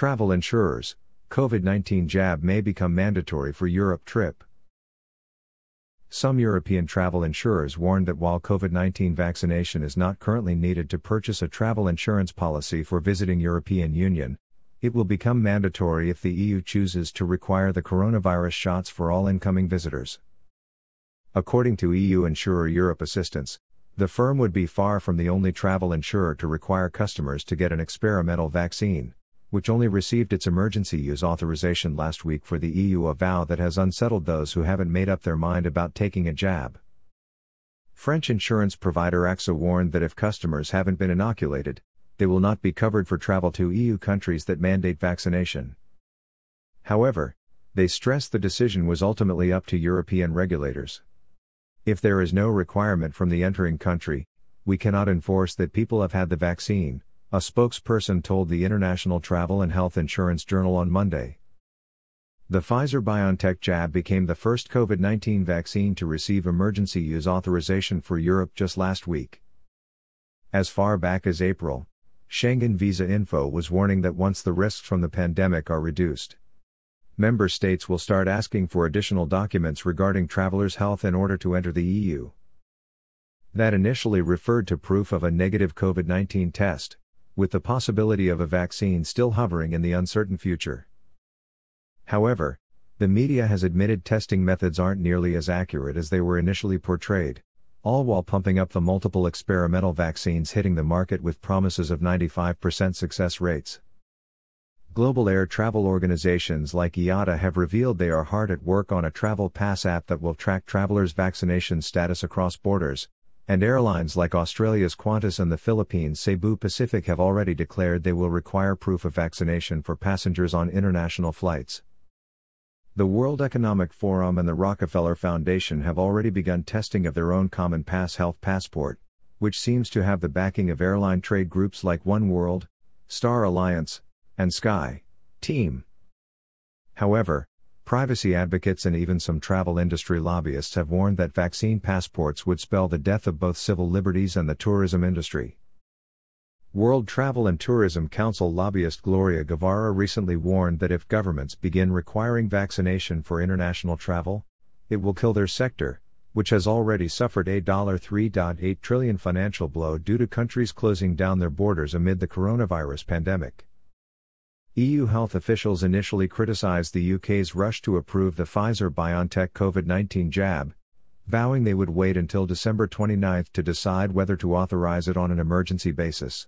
Travel insurers, COVID-19 jab may become mandatory for Europe trip. Some European travel insurers warned that while COVID-19 vaccination is not currently needed to purchase a travel insurance policy for visiting European Union, it will become mandatory if the EU chooses to require the coronavirus shots for all incoming visitors. According to EU insurer Europe Assistance, the firm would be far from the only travel insurer to require customers to get an experimental vaccine, which only received its emergency use authorization last week for the EU, a vow that has unsettled those who haven't made up their mind about taking a jab. French insurance provider AXA warned that if customers haven't been inoculated, they will not be covered for travel to EU countries that mandate vaccination. However, they stressed the decision was ultimately up to European regulators. If there is no requirement from the entering country, we cannot enforce that people have had the vaccine, a spokesperson told the International Travel and Health Insurance Journal on Monday. The Pfizer-BioNTech jab became the first COVID-19 vaccine to receive emergency use authorization for Europe just last week. As far back as April, Schengen Visa Info was warning that once the risks from the pandemic are reduced, member states will start asking for additional documents regarding travelers' health in order to enter the EU. That initially referred to proof of a negative COVID-19 test, with the possibility of a vaccine still hovering in the uncertain future. However, the media has admitted testing methods aren't nearly as accurate as they were initially portrayed, all while pumping up the multiple experimental vaccines hitting the market with promises of 95% success rates. Global air travel organizations like IATA have revealed they are hard at work on a travel pass app that will track travelers' vaccination status across borders, and airlines like Australia's Qantas and the Philippines' Cebu Pacific have already declared they will require proof of vaccination for passengers on international flights. The World Economic Forum and the Rockefeller Foundation have already begun testing of their own Common Pass health passport, which seems to have the backing of airline trade groups like One World, Star Alliance, and Sky Team. However, privacy advocates and even some travel industry lobbyists have warned that vaccine passports would spell the death of both civil liberties and the tourism industry. World Travel and Tourism Council lobbyist Gloria Guevara recently warned that if governments begin requiring vaccination for international travel, it will kill their sector, which has already suffered a $3.8 trillion financial blow due to countries closing down their borders amid the coronavirus pandemic. EU health officials initially criticized the UK's rush to approve the Pfizer-BioNTech COVID-19 jab, vowing they would wait until December 29 to decide whether to authorize it on an emergency basis.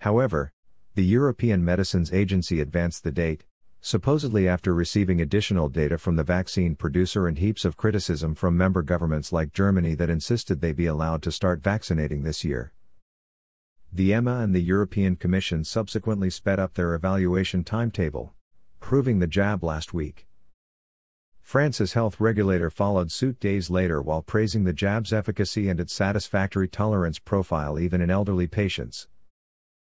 However, the European Medicines Agency advanced the date, supposedly after receiving additional data from the vaccine producer and heaps of criticism from member governments like Germany that insisted they be allowed to start vaccinating this year. The EMA and the European Commission subsequently sped up their evaluation timetable, approving the jab last week. France's health regulator followed suit days later while praising the jab's efficacy and its satisfactory tolerance profile even in elderly patients.